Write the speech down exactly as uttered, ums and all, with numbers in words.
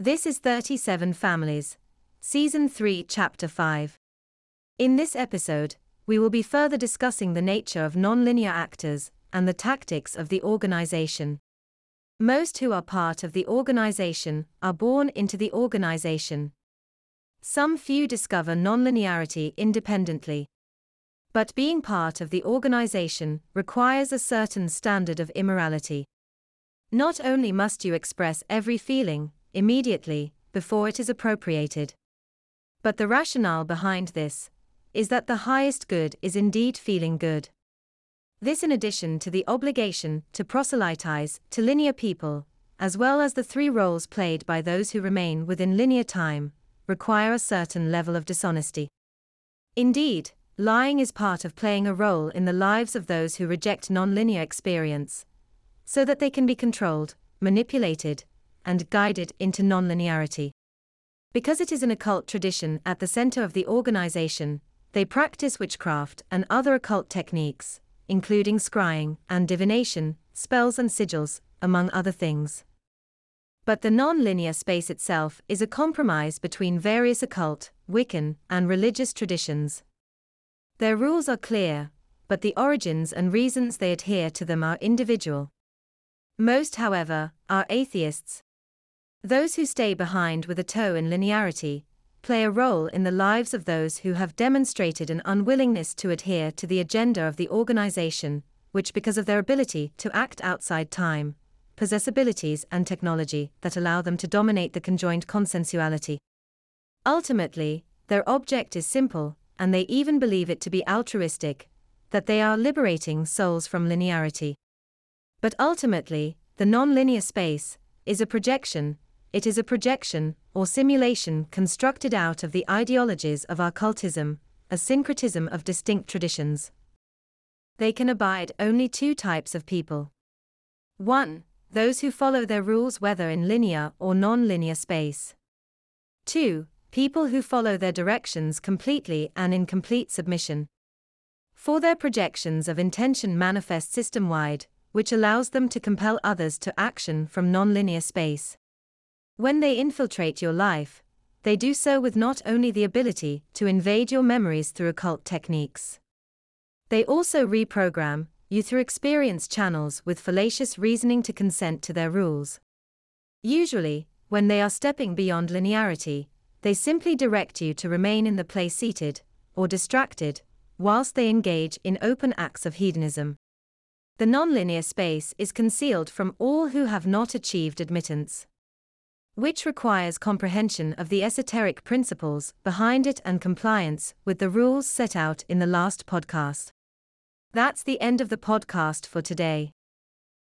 This is thirty-seven Families, Season three, Chapter five. In this episode, we will be further discussing the nature of nonlinear actors and the tactics of the organization. Most who are part of the organization are born into the organization. Some few discover nonlinearity independently. But being part of the organization requires a certain standard of immorality. Not only must you express every feeling, immediately, before it is appropriated. But the rationale behind this is that the highest good is indeed feeling good. This, in addition to the obligation to proselytize to linear people, as well as the three roles played by those who remain within linear time, require a certain level of dishonesty. Indeed, lying is part of playing a role in the lives of those who reject nonlinear experience, so that they can be controlled, manipulated, and guided into nonlinearity. Because it is an occult tradition at the center of the organization, they practice witchcraft and other occult techniques, including scrying and divination, spells and sigils, among other things. But the nonlinear space itself is a compromise between various occult, Wiccan, and religious traditions. Their rules are clear, but the origins and reasons they adhere to them are individual. Most, however, are atheists. Those who stay behind with a toe in linearity play a role in the lives of those who have demonstrated an unwillingness to adhere to the agenda of the organization, which, because of their ability to act outside time, possess abilities and technology that allow them to dominate the conjoined consensuality. Ultimately, their object is simple, and they even believe it to be altruistic, that they are liberating souls from linearity. But ultimately, the nonlinear space is a projection. It is a projection, or simulation, constructed out of the ideologies of occultism, a syncretism of distinct traditions. They can abide only two types of people. One, those who follow their rules whether in linear or nonlinear space. Two, people who follow their directions completely and in complete submission. For their projections of intention manifest system-wide, which allows them to compel others to action from nonlinear space. When they infiltrate your life, they do so with not only the ability to invade your memories through occult techniques. They also reprogram you through experience channels with fallacious reasoning to consent to their rules. Usually, when they are stepping beyond linearity, they simply direct you to remain in the place seated, or distracted, whilst they engage in open acts of hedonism. The nonlinear space is concealed from all who have not achieved admittance, which requires comprehension of the esoteric principles behind it and compliance with the rules set out in the last podcast. That's the end of the podcast for today.